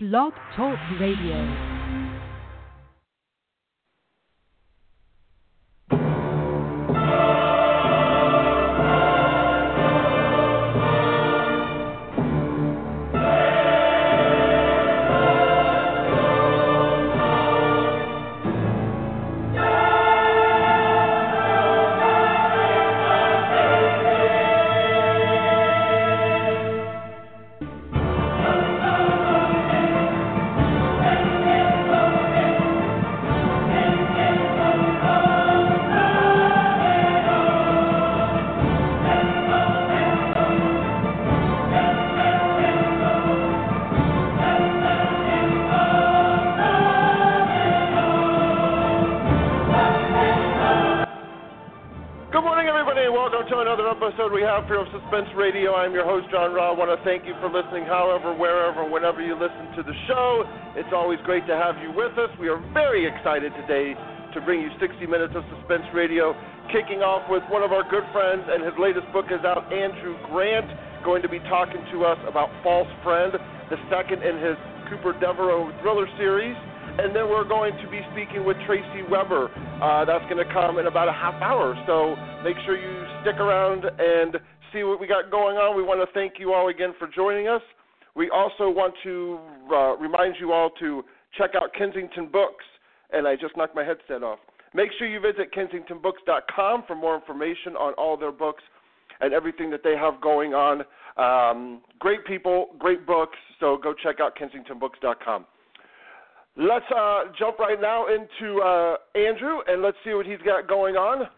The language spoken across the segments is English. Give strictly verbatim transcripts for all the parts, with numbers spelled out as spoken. Blog Talk Radio. We have here of Suspense Radio. I'm your host, John Raw. I want to thank you for listening, however, wherever, whenever you listen to the show. It's always great to have you with us. We are very excited today to bring you sixty minutes of Suspense Radio, kicking off with one of our good friends, and his latest book is out, Andrew Grant, going to be talking to us about False Friend, the second in his Cooper Devereaux thriller series. And then we're going to be speaking with Tracy Weber. Uh, that's going to come in about a half hour, so make sure you stick around and see what we got going on. We want to thank you all again for joining us. We also want to uh, remind you all to check out Kensington Books, and I just knocked my headset off. Make sure you visit kensington books dot com for more information on all their books and everything that they have going on. Um, great people, great books, so go check out kensington books dot com. Let's uh, jump right now into uh, Andrew, and let's see what he's got going on.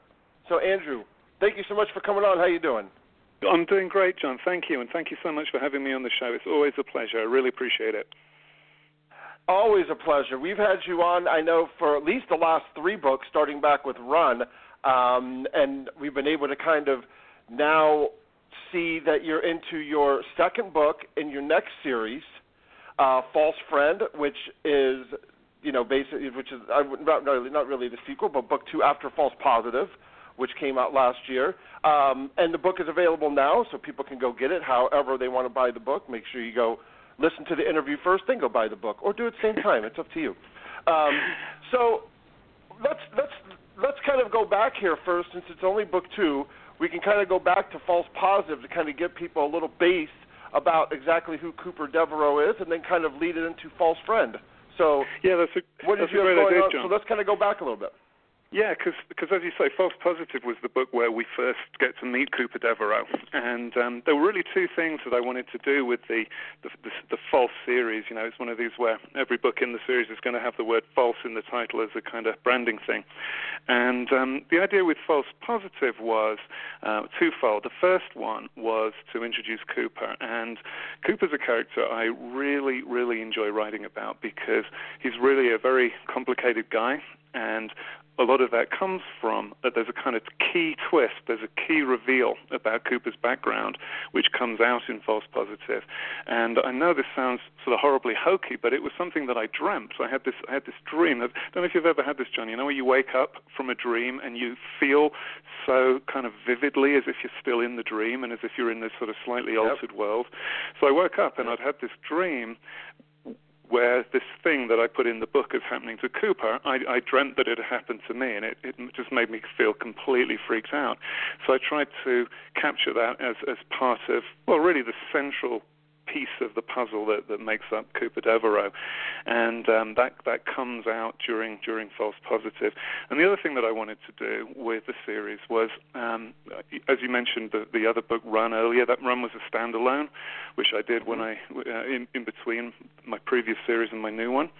So, Andrew, thank you so much for coming on. How you doing? I'm doing great, John. Thank you, and thank you so much for having me on the show. It's always a pleasure. I really appreciate it. Always a pleasure. We've had you on, I know, for at least the last three books, starting back with Run, um, and we've been able to kind of now see that you're into your second book in your next series, Uh, False Friend, which is, you know, basically, which is I would, not, really, not really the sequel, but book two after False Positive, which came out last year. Um, and the book is available now, so people can go get it however they want to buy the book. Make sure you go listen to the interview first, then go buy the book, or do it at the same time. It's up to you. Um, so let's let's let's kind of go back here first, since it's only book two. We can kind of go back to False Positive to kind of give people a little base about exactly who Cooper Devereaux is, and then kind of lead it into False Friend. So yeah, that's a, what that's did you have going idea, on? John. So let's kind of go back a little bit. Yeah, because as you say, False Positive was the book where we first get to meet Cooper Devereaux, and um, there were really two things that I wanted to do with the the, the the False series. You know, it's one of these where every book in the series is going to have the word false in the title as a kind of branding thing. And um, the idea with False Positive was uh, twofold. The first one was to introduce Cooper, and Cooper's a character I really, really enjoy writing about because he's really a very complicated guy, and a lot of that comes from that there's a kind of key twist, there's a key reveal about Cooper's background, which comes out in False Positive. And I know this sounds sort of horribly hokey, but it was something that I dreamt. I had this I had this dream. I don't know if you've ever had this, John. You know where you wake up from a dream and you feel so kind of vividly as if you're still in the dream and as if you're in this sort of slightly yep. altered world. So I woke up and I'd had this dream where this thing that I put in the book is happening to Cooper. I, I dreamt that it happened to me, and it, it just made me feel completely freaked out. So I tried to capture that as, as part of, well, really the central piece of the puzzle that, that makes up Cooper Devereaux, and um, that that comes out during during False Positive. And the other thing that I wanted to do with the series was, um, as you mentioned, the, the other book Run earlier. That Run was a standalone, which I did when I uh, in, in between my previous series and my new one.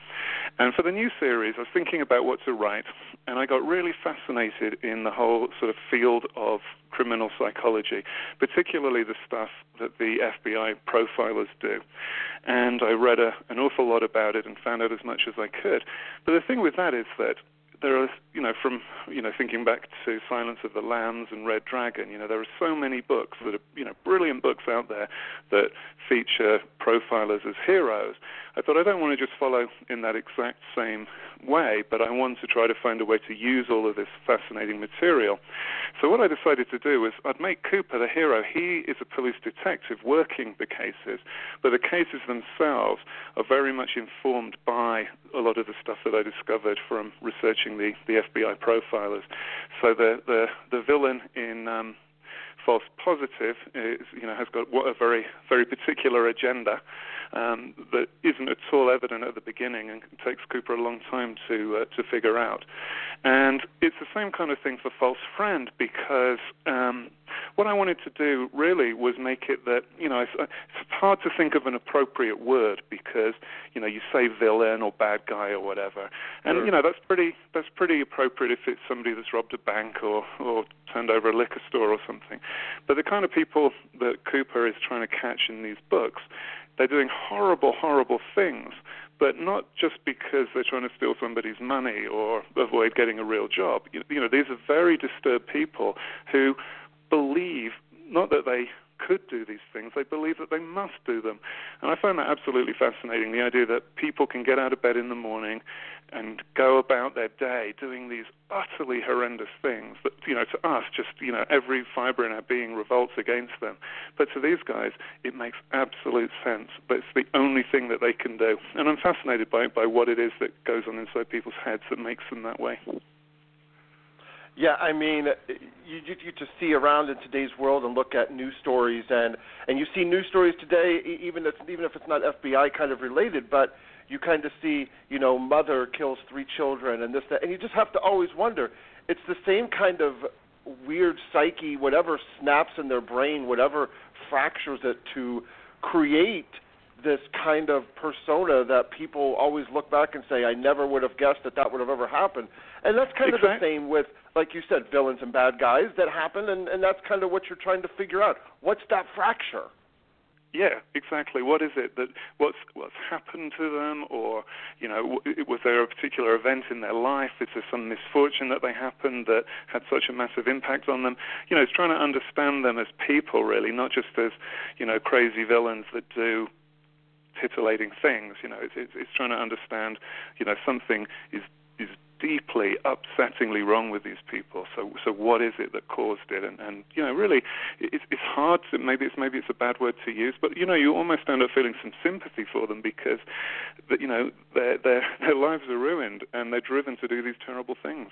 And for the new series, I was thinking about what to write, and I got really fascinated in the whole sort of field of criminal psychology, particularly the stuff that the F B I profilers do. And I read a, an awful lot about it and found out as much as I could. But the thing with that is that there are, you know, from, you know, thinking back to Silence of the Lambs and Red Dragon, you know, there are so many books that are, you know, brilliant books out there that feature profilers as heroes. I thought, I don't want to just follow in that exact same way, but I want to try to find a way to use all of this fascinating material. So what I decided to do was I'd make Cooper the hero. He is a police detective working the cases, but the cases themselves are very much informed by a lot of the stuff that I discovered from researching the, the F B I profilers. So the, the, the villain in... Um, False Positive is, you know, has got a very, very particular agenda um, that isn't at all evident at the beginning, and takes Cooper a long time to uh, to figure out. And it's the same kind of thing for False Friend, because um, what I wanted to do really was make it that, you know, it's, it's hard to think of an appropriate word, because, you know, you say villain or bad guy or whatever, and sure. you know that's pretty that's pretty appropriate if it's somebody that's robbed a bank or or turned over a liquor store or something. But the kind of people that Cooper is trying to catch in these books, they're doing horrible, horrible things, but not just because they're trying to steal somebody's money or avoid getting a real job. You, you know, these are very disturbed people who believe not that they could do these things, they believe that they must do them. And I found that absolutely fascinating, the idea that people can get out of bed in the morning and go about their day doing these utterly horrendous things that, you know, to us, just, you know, every fiber in our being revolts against them. But to these guys, it makes absolute sense. But it's the only thing that they can do. And I'm fascinated by, by what it is that goes on inside people's heads that makes them that way. Yeah, I mean, you, you, you just see around in today's world and look at news stories, and, and you see news stories today, even if, even if it's not F B I kind of related, but you kind of see, you know, mother kills three children and this, that, and you just have to always wonder. It's the same kind of weird psyche, whatever snaps in their brain, whatever fractures it to create this kind of persona that people always look back and say, I never would have guessed that that would have ever happened. And that's kind exactly. of the same with, like you said, villains and bad guys that happen, and, and that's kind of what you're trying to figure out. What's that fracture? Yeah, exactly. What is it that what's what's happened to them, or, you know, was there a particular event in their life? Is there some misfortune that they happened that had such a massive impact on them? You know, it's trying to understand them as people, really, not just as, you know, crazy villains that do titillating things. You know, it's, it's, it's trying to understand, you know, something is is deeply, upsettingly wrong with these people. So, so what is it that caused it? And, and you know, really, it, it's hard to. Maybe it's maybe it's a bad word to use, but you know, you almost end up feeling some sympathy for them, because, you know, their their their lives are ruined and they're driven to do these terrible things.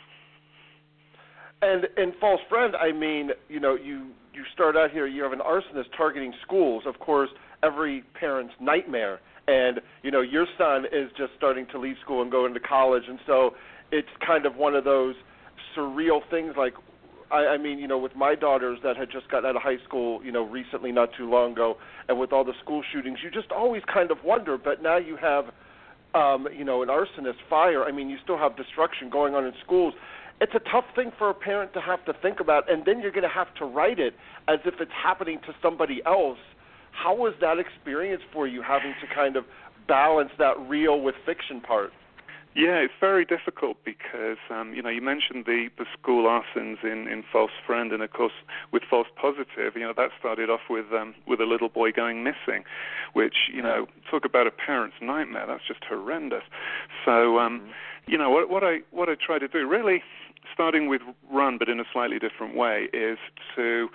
And and False Friend, I mean, you know, you you start out here. You have an arsonist targeting schools, of course. Every parent's nightmare, and you know your son is just starting to leave school and go into college, and so it's kind of one of those surreal things. Like, I, I mean, you know, with my daughters that had just gotten out of high school, you know, recently, not too long ago, and with all the school shootings, you just always kind of wonder. But now you have, um, you know, an arsonist, fire. I mean, you still have destruction going on in schools. It's a tough thing for a parent to have to think about, and then you're going to have to write it as if it's happening to somebody else. How was that experience for you, having to kind of balance that real with fiction part? Yeah, it's very difficult because, um, you know, you mentioned the, the school arsons in, in False Friend, and, of course, with False Positive, you know, that started off with um, with a little boy going missing, which, you know, talk about a parent's nightmare. That's just horrendous. So, um, mm-hmm. you know, what, what I what I try to do, really, starting with Run, but in a slightly different way, is to...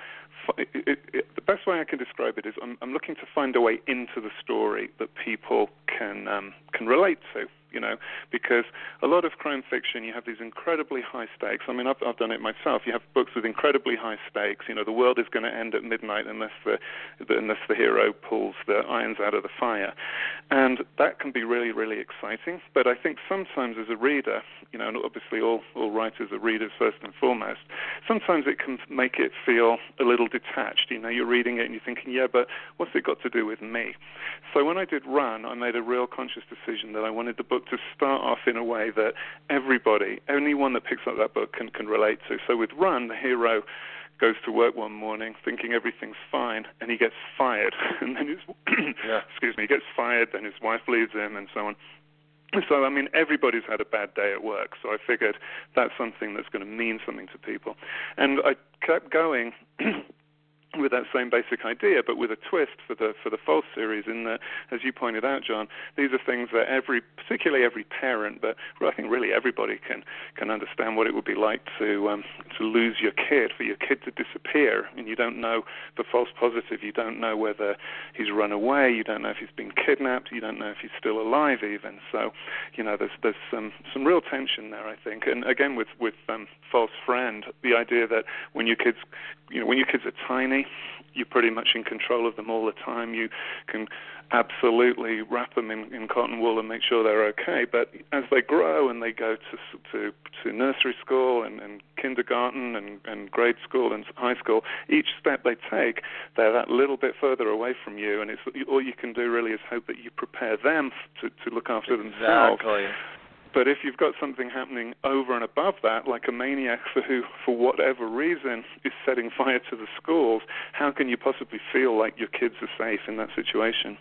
It, it, it, the best way I can describe it is I'm, I'm looking to find a way into the story that people can um, can relate to, you know, because a lot of crime fiction, you have these incredibly high stakes. I mean, I've, I've done it myself. You have books with incredibly high stakes. You know, the world is going to end at midnight unless the, the unless the hero pulls the irons out of the fire. And that can be really, really exciting. But I think sometimes as a reader, you know, and obviously all, all writers are readers first and foremost, sometimes it can make it feel a little detached. You know, you're reading it and you're thinking, yeah, but what's it got to do with me? So when I did Run, I made a real conscious decision that I wanted the book to start off in a way that everybody, anyone that picks up that book can, can relate to. So with Run, the hero goes to work one morning thinking everything's fine, and he gets fired. And then his, yeah. excuse me, he gets fired, then his wife leaves him, and so on. So, I mean, everybody's had a bad day at work, so I figured that's something that's going to mean something to people. And I kept going with that same basic idea, but with a twist for the for the False series. In the, as you pointed out, John, these are things that every, particularly every parent, but I think really everybody can can understand what it would be like to um, to lose your kid, for your kid to disappear, and you don't know the false positive. You don't know whether he's run away. You don't know if he's been kidnapped. You don't know if he's still alive, even. So, you know, there's there's some some real tension there, I think. And again, with with um, False Friend, the idea that when your kids, you know, when your kids are tiny, you're pretty much in control of them all the time. You can absolutely wrap them in, in cotton wool and make sure they're okay. But as they grow and they go to to, to nursery school and, and kindergarten and, and grade school and high school, each step they take, they're that little bit further away from you. And it's all you can do really is hope that you prepare them to, to look after themselves. Exactly. But if you've got something happening over and above that, like a maniac who, for whatever reason, is setting fire to the schools, how can you possibly feel like your kids are safe in that situation?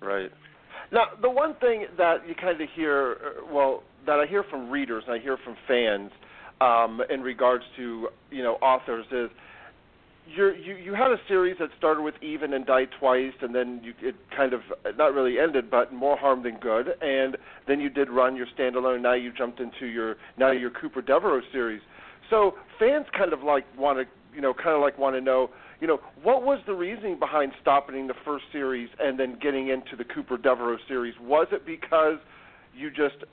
Right. Now, the one thing that you kind of hear, well, that I hear from readers and I hear from fans um, in regards to, you know, authors is, You're, you you had a series that started with Even and Died Twice, and then you, it kind of not really ended, but More Harm Than Good, and then you did run your standalone. Now you jumped into your now your Cooper Devereaux series. So fans kind of like want to you know kind of like want to know you know what was the reasoning behind stopping the first series and then getting into the Cooper Devereaux series? Was it because you just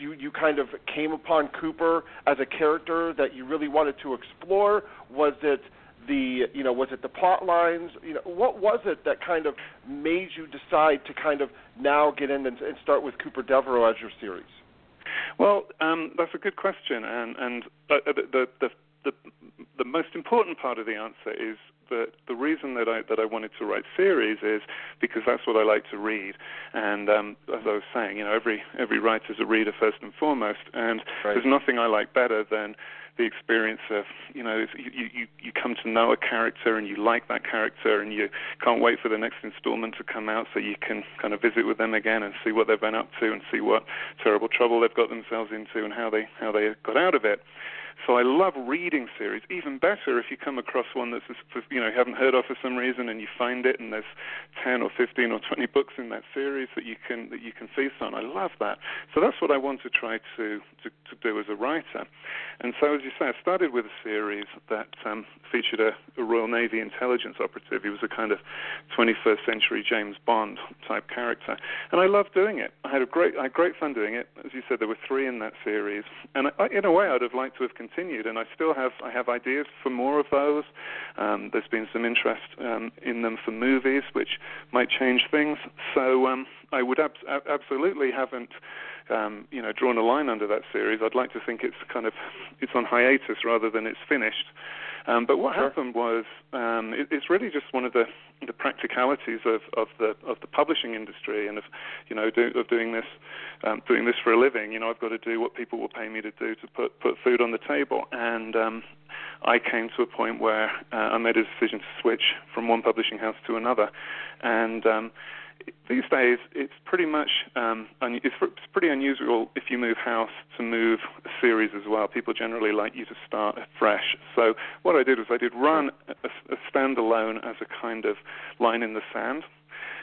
You, you kind of came upon Cooper as a character that you really wanted to explore? Was it the you know was it the plot lines? You know what was it that kind of made you decide to kind of now get in and, and start with Cooper Devereaux as your series? Well, um, that's a good question, and and uh, the, the the the most important part of the answer is that the reason that I that I wanted to write series is because that's what I like to read. And um, as I was saying, you know, every every writer's a reader first and foremost, and right. There's nothing I like better than the experience of, you know, you, you, you come to know a character and you like that character and you can't wait for the next installment to come out so you can kind of visit with them again and see what they've been up to and see what terrible trouble they've got themselves into and how they how they got out of it. So I love reading series. Even better if you come across one that's, you know, you haven't heard of for some reason, and you find it, and there's ten or fifteen or twenty books in that series that you can that you can feast on. I love that. So that's what I want to try to to, to do as a writer. And so, as you say, I started with a series that um, featured a, a Royal Navy intelligence operative. He was a kind of twenty-first century James Bond type character, and I loved doing it. I had a great I had great fun doing it. As you said, there were three in that series, and I, in a way, I'd have liked to have continued. Continued, and I still have I have ideas for more of those. Um, there's been some interest um, in them for movies, which might change things. So um, I would ab- absolutely haven't um, you know drawn a line under that series. I'd like to think it's kind of it's on hiatus rather than it's finished. Um, but what sure. happened was um, it, it's really just one of the, the practicalities of, of the of the publishing industry and of you know do, of doing this um, doing this for a living. You know, I've got to do what people will pay me to do to put put food on the table. And um, I came to a point where uh, I made a decision to switch from one publishing house to another. And um, these days, it's pretty much um, un- it's, it's pretty unusual if you move house to move a series as well. People generally like you to start fresh. So what I did was I did run a, a standalone as a kind of line in the sand.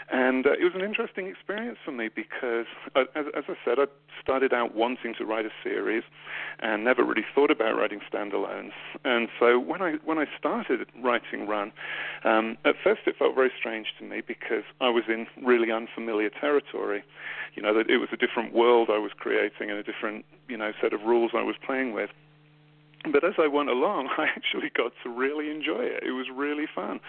And uh, it was an interesting experience for me because, uh, as, as I said, I started out wanting to write a series, and never really thought about writing standalones. And so when I when I started writing Run, um, at first it felt very strange to me because I was in really unfamiliar territory. You know, that it was a different world I was creating and a different you know set of rules I was playing with. But as I went along, I actually got to really enjoy it. It was really fun.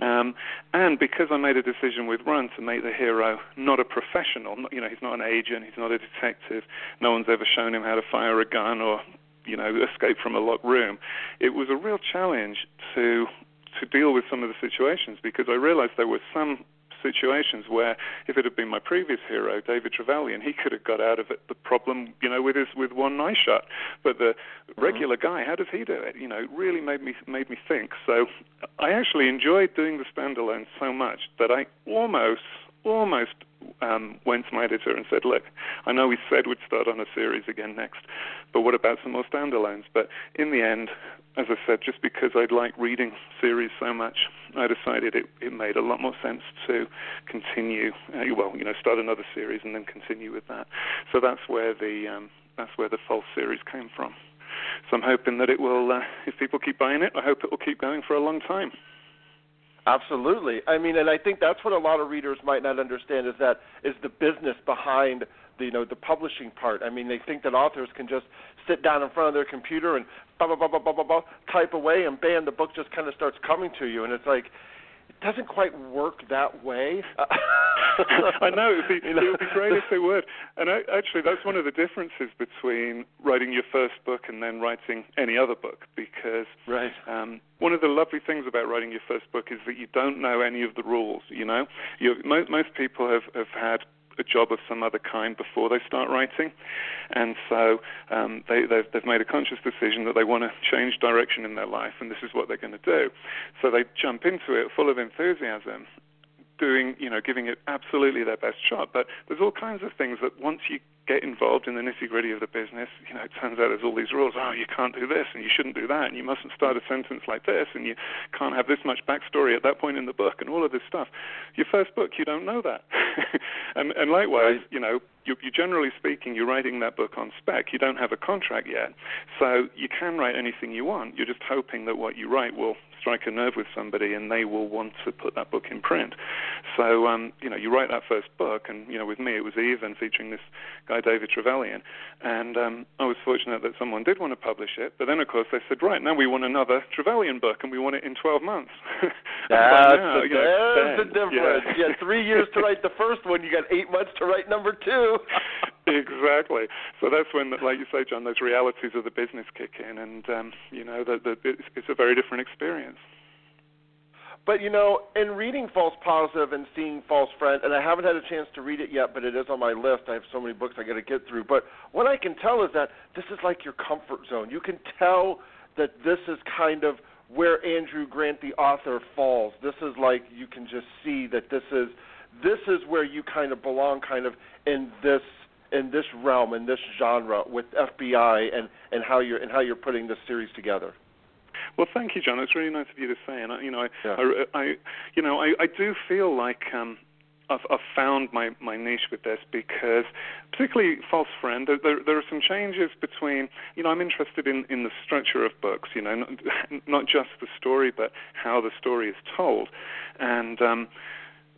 Um, and because I made a decision with Run to make the hero not a professional, not, you know, he's not an agent, he's not a detective, no one's ever shown him how to fire a gun or, you know, escape from a locked room, it was a real challenge to to deal with some of the situations because I realized there were some situations where if it had been my previous hero, David Trevelyan, he could have got out of it, the problem, you know, with his with one eye shut. But the mm-hmm. regular guy, how does he do it? You know, it really made me made me think. So I actually enjoyed doing the standalone so much that I almost almost um, went to my editor and said, look, I know we said we'd start on a series again next, but what about some more standalones? But in the end, as I said, just because I'd like reading series so much, I decided it, it made a lot more sense to continue, uh, well, you know, start another series and then continue with that. So that's where the um, that's where the False series came from. So I'm hoping that it will, uh, if people keep buying it, I hope it will keep going for a long time. Absolutely. I mean, and I think that's what a lot of readers might not understand is that is the business behind the, you know, the publishing part. I mean, they think that authors can just sit down in front of their computer and blah, blah, blah, blah, blah, blah, blah, type away, and bam, the book just kind of starts coming to you. And it's like, it doesn't quite work that way. I know. It would be, it would be great if they would. And I, actually, that's one of the differences between writing your first book and then writing any other book, because right. um, one of the lovely things about writing your first book is that you don't know any of the rules, you know? You're, most, most people have, have had a job of some other kind before they start writing, and so um, they, they've, they've made a conscious decision that they want to change direction in their life, and this is what they're going to do. So they jump into it full of enthusiasm, doing, you know, giving it absolutely their best shot. But there's all kinds of things that once you get involved in the nitty-gritty of the business, you know, it turns out there's all these rules. Oh, you can't do this, and you shouldn't do that, and you mustn't start a sentence like this, and you can't have this much backstory at that point in the book, and all of this stuff. Your first book, you don't know that. and, and likewise, you know, you, you generally speaking, you're writing that book on spec. You don't have a contract yet, so you can write anything you want. You're just hoping that what you write will strike a nerve with somebody, and they will want to put that book in print. So, um, you know, you write that first book, and, you know, with me, it was Even, featuring this guy, David Trevelyan, and um, I was fortunate that someone did want to publish it, but then, of course, they said, right, now we want another Trevelyan book, and we want it in twelve months. That's now, the, you know, there's then, the difference. Yeah. You had three years to write the first one. You got eight months to write number two. Exactly. So that's when, like you say, John, those realities of the business kick in, and, um, you know, the, the, it's, it's a very different experience. But, you know, in reading False Positive and seeing False Friend, and I haven't had a chance to read it yet, but it is on my list. I have so many books I got to get through. But what I can tell is that this is like your comfort zone. You can tell that this is kind of where Andrew Grant, the author, falls. This is like you can just see that this is this is where you kind of belong, kind of in this in this realm, in this genre with F B I and, and how you're and how you're putting this series together. Well, thank you, John. It's really nice of you to say, and I, you know, I, yeah. I, I, you know, I, I do feel like um, I've, I've found my, my niche with this, because, particularly False Friend, there, there, there are some changes between, you know, I'm interested in, in the structure of books, you know, not, not just the story, but how the story is told, and um,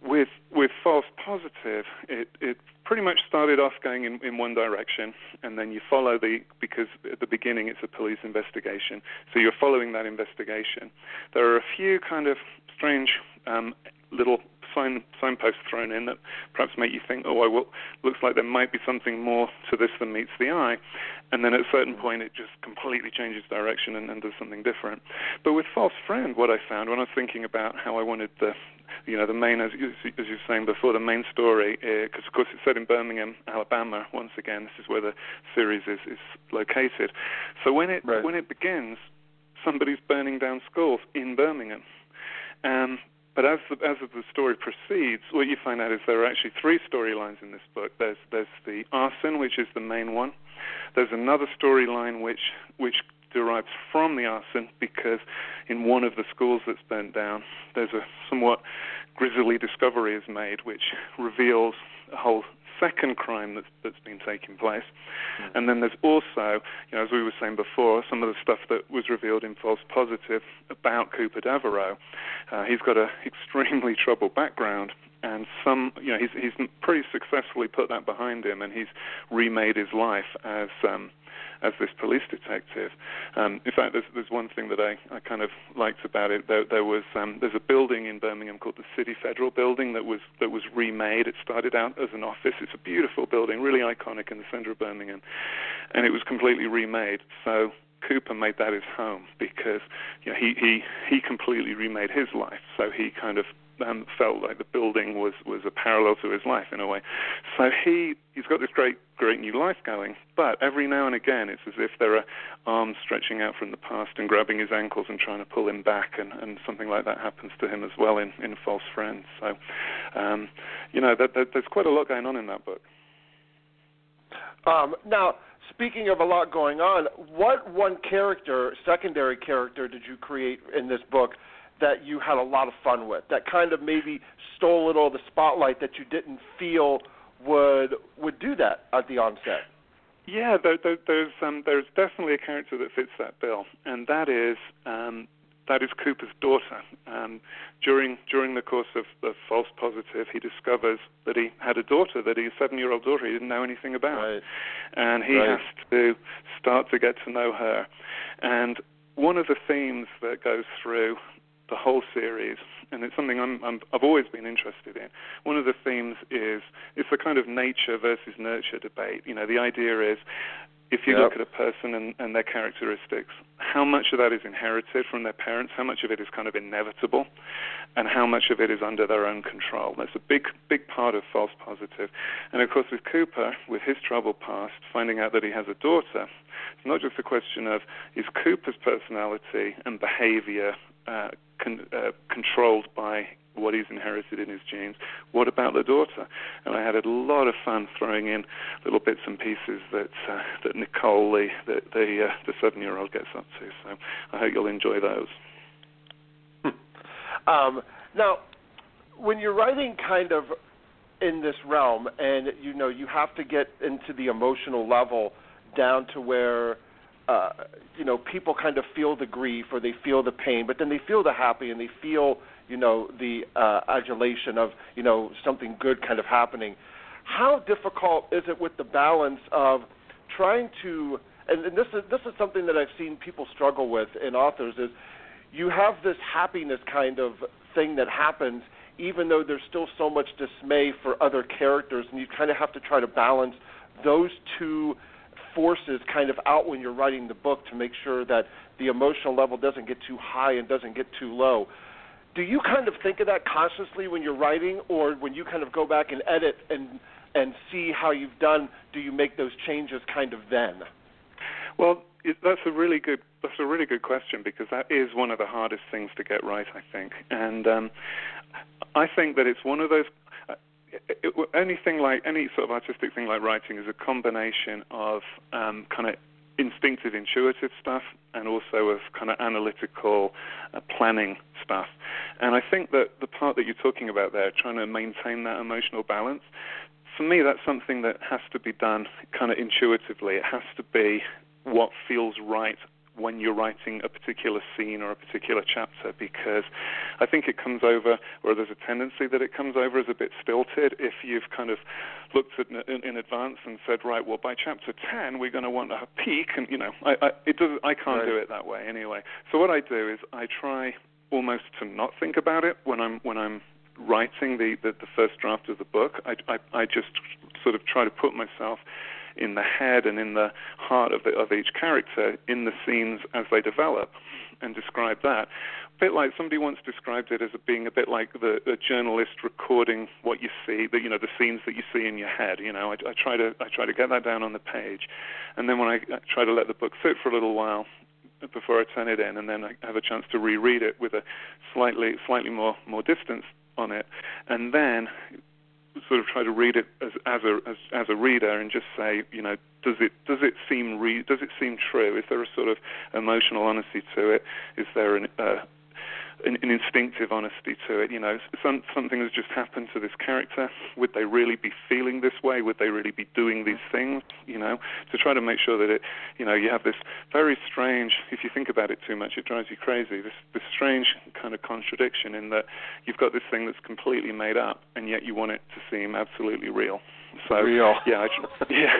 with with False Positive, it it pretty much started off going in, in one direction, and then you follow the, because at the beginning it's a police investigation, so you're following that investigation. There are a few kind of strange um, little sign, signposts thrown in that perhaps make you think, oh, I will, looks like there might be something more to this than meets the eye, and then at a certain point it just completely changes direction and, and does something different. But with False Friend, what I found when I was thinking about how I wanted the, you know, the main, as you, as you were saying before, the main story, because, uh, of course, it's set in Birmingham, Alabama. Once again, this is where the series is, is located. So when it right. when it begins, somebody's burning down schools in Birmingham. Um, but as the, as the story proceeds, what you find out is there are actually three storylines in this book. There's there's the arson, which is the main one. There's another storyline which which derives from the arson, because in one of the schools that's burnt down, there's a somewhat grisly discovery is made, which reveals a whole second crime that's, that's been taking place. Mm. And then there's also, you know, as we were saying before, some of the stuff that was revealed in False Positive about Cooper Devereaux. Uh, he's got an extremely troubled background, and some, you know, he's, he's pretty successfully put that behind him, and he's remade his life as um, as this police detective. Um, in fact, there's, there's one thing that I, I kind of liked about it. There, there was um, there's a building in Birmingham called the City Federal Building that was that was remade. It started out as an office. It's a beautiful building, really iconic in the center of Birmingham, and it was completely remade. So Cooper made that his home, because, you know, he he he completely remade his life. So he kind of um, felt like the building was, was a parallel to his life in a way. So he, he's got this great, great new life going, but every now and again it's as if there are arms stretching out from the past and grabbing his ankles and trying to pull him back, and, and something like that happens to him as well in, in False Friend. So, um, you know, that, that, there's quite a lot going on in that book. Um, now, speaking of a lot going on, what one character, secondary character, did you create in this book that you had a lot of fun with, that kind of maybe stole a little of the spotlight that you didn't feel would would do that at the onset? Yeah, there, there, there's um, there's definitely a character that fits that bill, and that is um, that is Cooper's daughter. Um, during during the course of the False Positive, he discovers that he had a daughter, that his seven-year-old daughter he didn't know anything about, right. and he right. has to start to get to know her. And one of the themes that goes through the whole series, and it's something I'm, I'm, I've always been interested in. One of the themes is it's the kind of nature versus nurture debate. You know, the idea is if you yep. look at a person and, and their characteristics, how much of that is inherited from their parents, how much of it is kind of inevitable, and how much of it is under their own control. That's a big, big part of False Positive. And of course, with Cooper, with his troubled past, finding out that he has a daughter, it's not just a question of is Cooper's personality and behavior Uh, con- uh, controlled by what he's inherited in his genes. What about the daughter? And I had a lot of fun throwing in little bits and pieces that uh, that Nicole, the the, uh, the seven-year-old, gets up to. So I hope you'll enjoy those. um, now, when you're writing kind of in this realm, and you know you have to get into the emotional level down to where Uh, you know, people kind of feel the grief or they feel the pain, but then they feel the happy and they feel, you know, the uh, adulation of, you know, something good kind of happening. How difficult is it with the balance of trying to, and, and this is this is something that I've seen people struggle with in authors, is you have this happiness kind of thing that happens even though there's still so much dismay for other characters, and you kind of have to try to balance those two forces kind of out when you're writing the book to make sure that the emotional level doesn't get too high and doesn't get too low. Do you kind of think of that consciously when you're writing, or when you kind of go back and edit and and see how you've done, do you make those changes kind of then? Well, it, that's a really good that's a really good question, because that is one of the hardest things to get right, I think. And um, I think that it's one of those. It, it, anything like any sort of artistic thing like writing is a combination of um, kind of instinctive, intuitive stuff and also of kind of analytical uh, planning stuff. And I think that the part that you're talking about there, trying to maintain that emotional balance, for me, that's something that has to be done kind of intuitively. It has to be what feels right when you're writing a particular scene or a particular chapter, because I think it comes over, or there's a tendency that it comes over as a bit stilted if you've kind of looked at in, in advance and said, right, well, by chapter ten, we're going to want a peak, and, you know, I, I, it doesn't, I can't right. do it that way anyway. So what I do is I try almost to not think about it when I'm when I'm writing the, the, the first draft of the book. I, I, I just sort of try to put myself in the head and in the heart of, the, of each character in the scenes as they develop, and describe that. A bit like somebody once described it as being a bit like the, the journalist recording what you see, the, you know, the scenes that you see in your head. You know, I, I try to I try to get that down on the page, and then when I, I try to let the book sit for a little while before I turn it in, and then I have a chance to reread it with a slightly slightly more more distance on it, and then sort of try to read it as, as a as, as a reader and just say, you know, does it does it seem re- does it seem true? Is there a sort of emotional honesty to it? Is there an uh, an, an instinctive honesty to it? You know, some, something has just happened to this character. Would they really be feeling this way? Would they really be doing these things? You know, to try to make sure that it, you know, you have this very strange, if you think about it too much, it drives you crazy, this, this strange kind of contradiction in that you've got this thing that's completely made up, and yet you want it to seem absolutely real. So, real. Yeah. I, yeah.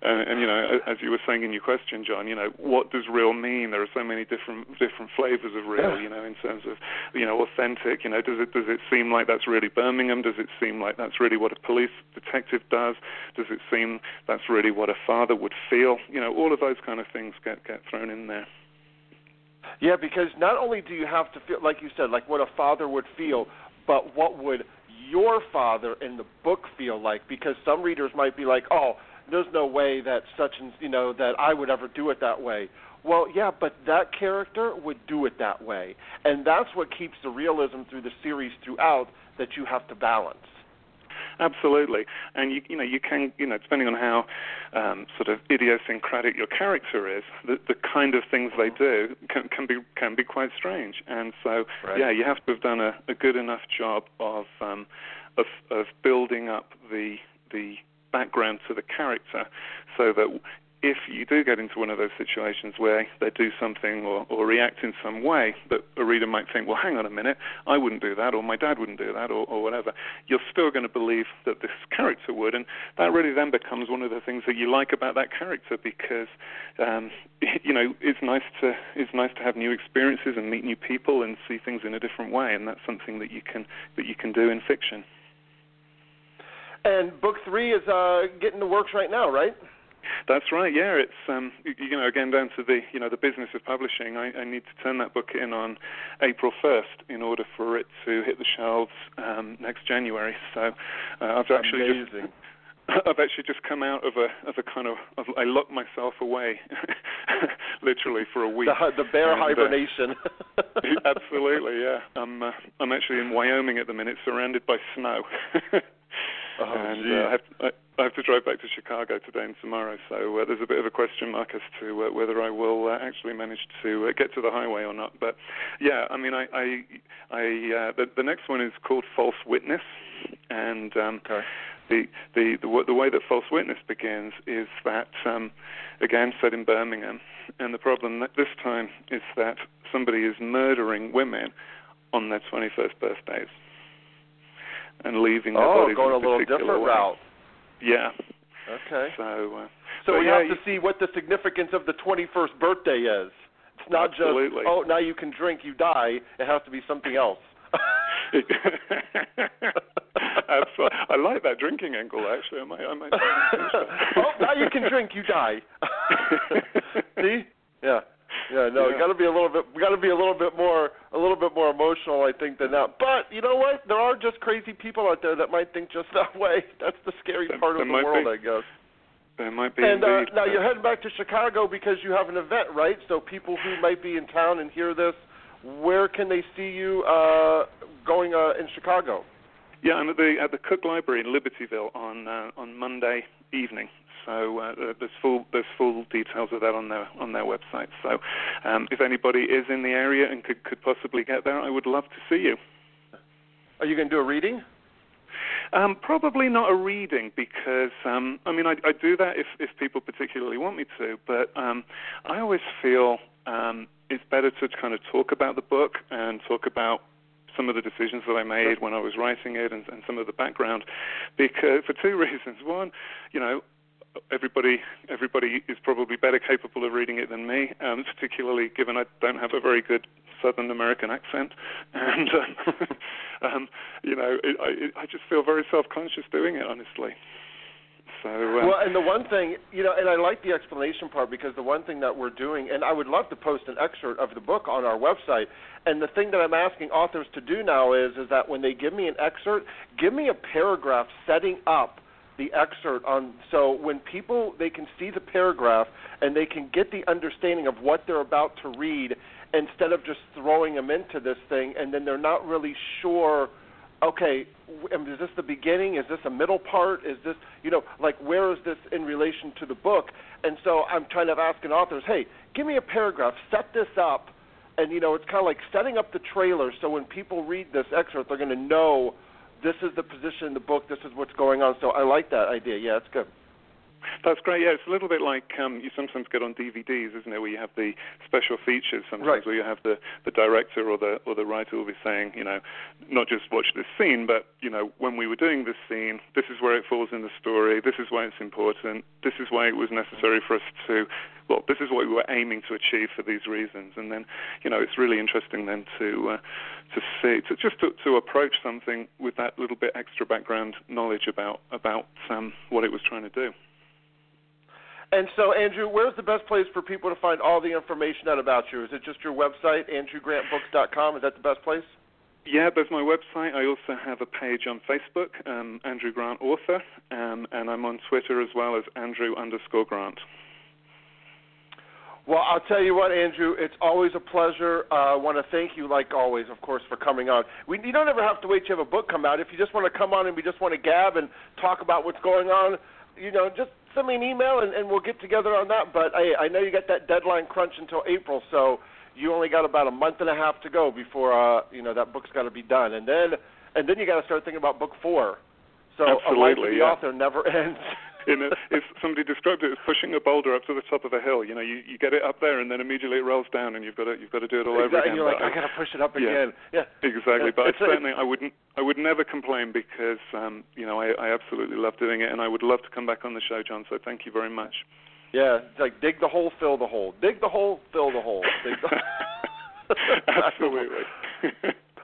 And, and, you know, as you were saying in your question, John, you know, what does real mean? There are so many different different flavors of real, yeah. you know, in terms of, you know, authentic. You know, does it does it seem like that's really Birmingham? Does it seem like that's really what a police detective does? Does it seem that's really what a father would feel? You know, all of those kind of things get, get thrown in there. Yeah, because not only do you have to feel, like you said, like what a father would feel, but what would your father in the book feel like? Because some readers might be like, oh, there's no way that such and, you know, that I would ever do it that way. Well, yeah, but that character would do it that way. And that's what keeps the realism through the series throughout, that you have to balance. Absolutely, and you, you know you can you know depending on how um, sort of idiosyncratic your character is, the, the kind of things they do can, can be can be quite strange. And so right. yeah, you have to have done a, a good enough job of, um, of of building up the the background to the character, so that if you do get into one of those situations where they do something or, or react in some way that a reader might think, well, hang on a minute, I wouldn't do that, or my dad wouldn't do that, or, or whatever, you're still going to believe that this character would. And that really then becomes one of the things that you like about that character, because, um, you know, it's nice to it's nice to have new experiences and meet new people and see things in a different way, and that's something that you can that you can do in fiction. And book three is uh, getting the works right now, right? That's right. Yeah, it's um, you know again down to the you know the business of publishing. I, I need to turn that book in on April first in order for it to hit the shelves um, next January. So uh, I've actually Amazing. just I've actually just come out of a of a kind of, of I locked myself away literally for a week. The, the bear and, hibernation. Uh, absolutely. Yeah. I'm uh, I'm actually in Wyoming at the minute, surrounded by snow. Oh, and uh, I, have to, I, I have to drive back to Chicago today and tomorrow, so uh, there's a bit of a question mark as to uh, whether I will uh, actually manage to uh, get to the highway or not. But yeah, I mean, I, I, I uh, the, the next one is called False Witness, and um, okay. the, the the the way that False Witness begins is that um, again set in Birmingham, and the problem this time is that somebody is murdering women on their twenty-first birthdays. And leaving their oh, bodies going in a, a little different way. Route. Yeah. Okay. So, uh, so we yeah, have to see what the significance of the twenty-first birthday is. It's not absolutely. just oh, now you can drink, you die. It has to be something else. Absolutely. I like that drinking angle. Actually, I might. I might oh, now you can drink, you die. See? Yeah. Yeah, no, yeah. got to be a little bit, got to be a little bit more, a little bit more emotional, I think, than that. But you know what? There are just crazy people out there that might think just that way. That's the scary there, part of the world, be. I guess. There might be. And indeed, uh, now you're heading back to Chicago because you have an event, right? So people who might be in town and hear this, where can they see you uh, going uh, in Chicago? Yeah, I'm at the at the Cook Library in Libertyville on uh, on Monday evening. So uh, there's full there's full details of that on their on their website. So um, if anybody is in the area and could, could possibly get there, I would love to see you. Are you going to do a reading? Um, probably not a reading because um, I mean I, I do that if, if people particularly want me to, but um, I always feel um, it's better to kind of talk about the book and talk about some of the decisions that I made when I was writing it and, and some of the background, because for two reasons. One, you know. Everybody, everybody is probably better capable of reading it than me, um, particularly given I don't have a very good Southern American accent, and um, um, you know, it, I, I just feel very self-conscious doing it, honestly. So um, well, and the one thing, you know, and I like the explanation part, because the one thing that we're doing, and I would love to post an excerpt of the book on our website. And the thing that I'm asking authors to do now is, is that when they give me an excerpt, give me a paragraph setting up the excerpt on, so when people, they can see the paragraph and they can get the understanding of what they're about to read, instead of just throwing them into this thing and then they're not really sure, okay, is this the beginning? Is this a middle part? Is this, you know, like where is this in relation to the book? And so I'm trying to ask authors, hey, give me a paragraph, set this up, and you know, it's kind of like setting up the trailer, so when people read this excerpt, they're going to know this is the position in the book, this is what's going on. So I like that idea. Yeah, that's good. That's great. Yeah, it's a little bit like um, you sometimes get on D V Ds, isn't it, where you have the special features sometimes, right. where you have the, the director or the or the writer will be saying, you know, not just watch this scene, but, you know, when we were doing this scene, this is where it falls in the story, this is why it's important, this is why it was necessary for us to, well, this is what we were aiming to achieve for these reasons. And then, you know, it's really interesting then to uh, to see, to just to, to approach something with that little bit extra background knowledge about, about um, what it was trying to do. And so, Andrew, where's the best place for people to find all the information out about you? Is it just your website, andrew grant books dot com? Is that the best place? Yeah, there's my website. I also have a page on Facebook, um, Andrew Grant Author, um, and I'm on Twitter as well as Andrew underscore Grant. Well, I'll tell you what, Andrew, it's always a pleasure. I uh, want to thank you, like always, of course, for coming on. We, you don't ever have to wait to have a book come out. If you just want to come on and we just want to gab and talk about what's going on, you know, just send me an email and, and we'll get together on that. But I, I know you got that deadline crunch until April, so you only got about a month and a half to go before, uh, you know, that book's got to be done. And then and then you got to start thinking about book four. So Absolutely, a life of the yeah. author never ends. In a, if somebody described it as pushing a boulder up to the top of a hill. You know, you, you get it up there and then immediately it rolls down, and you've got to you've got to do it all exactly. over again. And you're like, I, I got to push it up yeah, again. Yeah, exactly. Yeah. But it's, I certainly I wouldn't I would never complain because um, you know I, I absolutely love doing it, and I would love to come back on the show, John. So thank you very much. Yeah, it's like dig the hole, fill the hole, dig the hole, fill the hole. Dig the absolutely.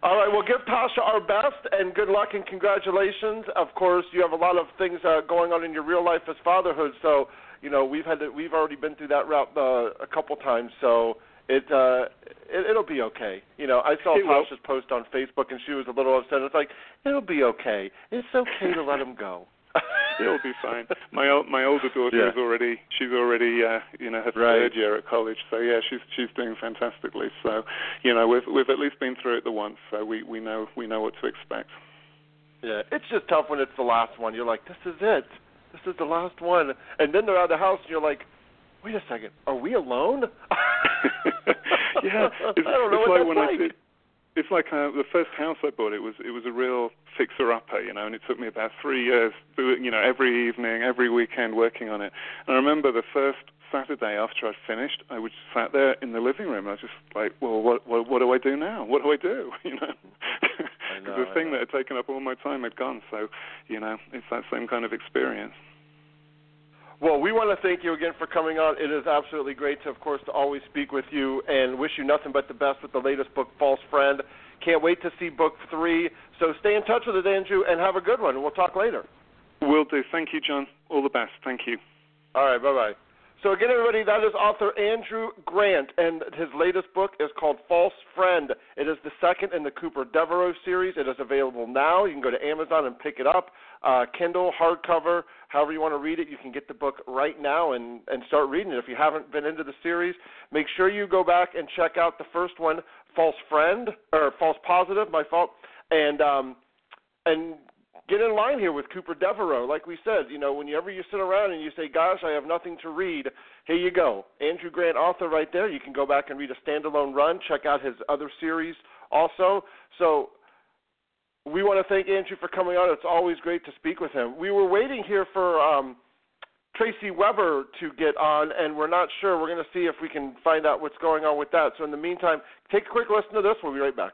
All right, well, give Tasha our best, and good luck and congratulations. Of course, you have a lot of things uh, going on in your real life as fatherhood, so, you know, we've had to, we've already been through that route uh, a couple times, so it, uh, it it'll be okay. You know, I saw it Tasha's will. post on Facebook, and she was a little upset. It's like, it'll be okay. It's okay to let him go. It'll be fine. My old, my older daughter yeah. is already she's already uh, you know her third right. year at college, so yeah, she's she's doing fantastically. So you know we've we've at least been through it the once, so we, we know we know what to expect. Yeah, it's just tough when it's the last one. You're like, this is it, this is the last one, and then they're out of the house, and you're like, wait a second, are we alone? yeah, it's, I don't know it's what like that's when like. I did. It's like uh, the first house I bought. It was it was a real fixer-upper, you know, and it took me about three years, you know, every evening, every weekend working on it. And I remember the first Saturday after I'd finished, I would sat there in the living room, and I was just like, well, what what, what do I do now? What do I do? You know, because the I thing know. that had taken up all my time had gone. So, you know, it's that same kind of experience. Well, we want to thank you again for coming on. It is absolutely great to, of course, to always speak with you, and wish you nothing but the best with the latest book, False Friend. Can't wait to see book three. So stay in touch with us, Andrew, and have a good one. We'll talk later. Will do. Thank you, John. All the best. Thank you. All right. Bye-bye. So again, everybody, that is author Andrew Grant, and his latest book is called False Friend. It is the second in the Cooper Devereaux series. It is available now. You can go to Amazon and pick it up. Uh, Kindle, hardcover, however you want to read it, you can get the book right now and, and start reading it. If you haven't been into the series, make sure you go back and check out the first one, False Friend, or False Positive, my fault, and um, and get in line here with Cooper Devereaux. Like we said, you know, whenever you sit around and you say, gosh, I have nothing to read, here you go. Andrew Grant, author right there. You can go back and read a standalone run, check out his other series also. So we want to thank Andrew for coming on. It's always great to speak with him. We were waiting here for um, Tracy Weber to get on, and we're not sure. We're going to see if we can find out what's going on with that. So in the meantime, take a quick listen to this. We'll be right back.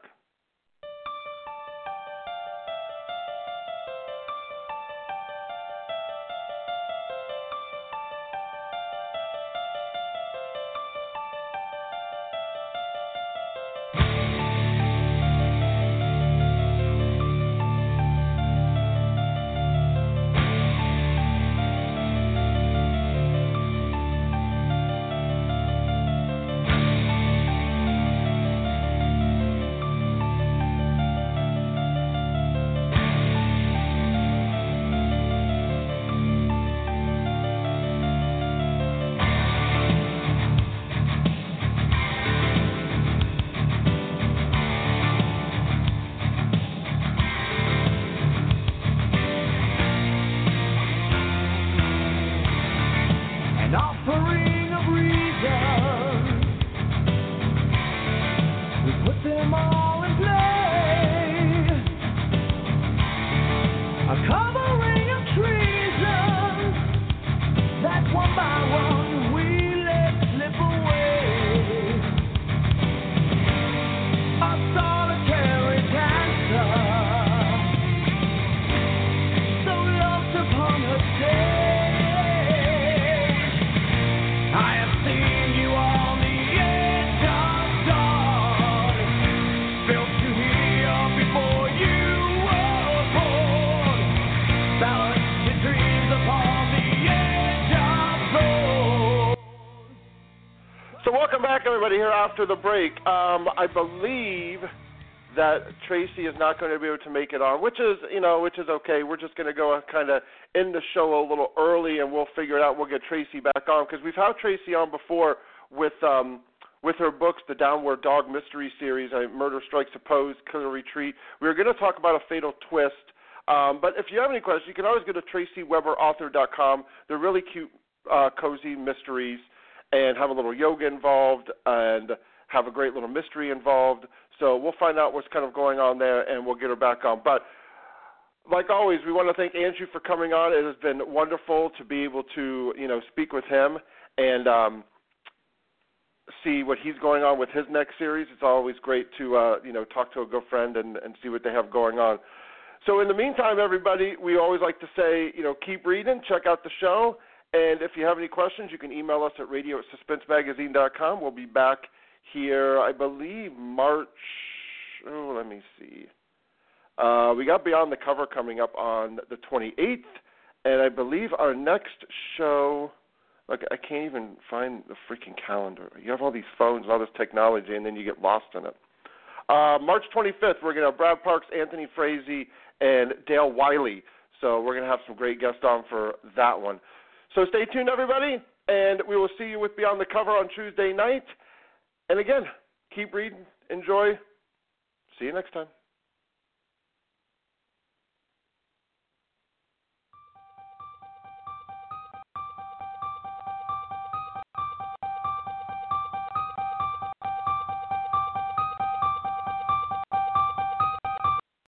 So welcome back, everybody, here after the break. Um, I believe that Tracy is not going to be able to make it on, which is, you know, which is okay. We're just going to go kind of end the show a little early, and we'll figure it out. We'll get Tracy back on because we've had Tracy on before with um, with her books, the Downward Dog Mystery Series, Murder Strikes Opposed, Killer Retreat. We were going to talk about A Fatal Twist, um, but if you have any questions, you can always go to tracy weber author dot com. They're really cute, uh, cozy mysteries, and have a little yoga involved and have a great little mystery involved. So we'll find out what's kind of going on there, and we'll get her back on. But like always, we want to thank Andrew for coming on. It has been wonderful to be able to, you know, speak with him and um, see what he's going on with his next series. It's always great to, uh, you know, talk to a good friend and, and see what they have going on. So in the meantime, everybody, we always like to say, you know, keep reading, check out the show. And if you have any questions, you can email us at radio at suspense magazine dot com. We'll be back here, I believe, March. Oh, let me see. Uh, we got Beyond the Cover coming up on the twenty-eighth, and I believe our next show. Look, I can't even find the freaking calendar. You have all these phones and all this technology, and then you get lost in it. Uh, March twenty-fifth, we're going to have Brad Parks, Anthony Frazee, and Dale Wiley. So we're going to have some great guests on for that one. So stay tuned, everybody, and we will see you with Beyond the Cover on Tuesday night. And again, keep reading, enjoy. See you next time.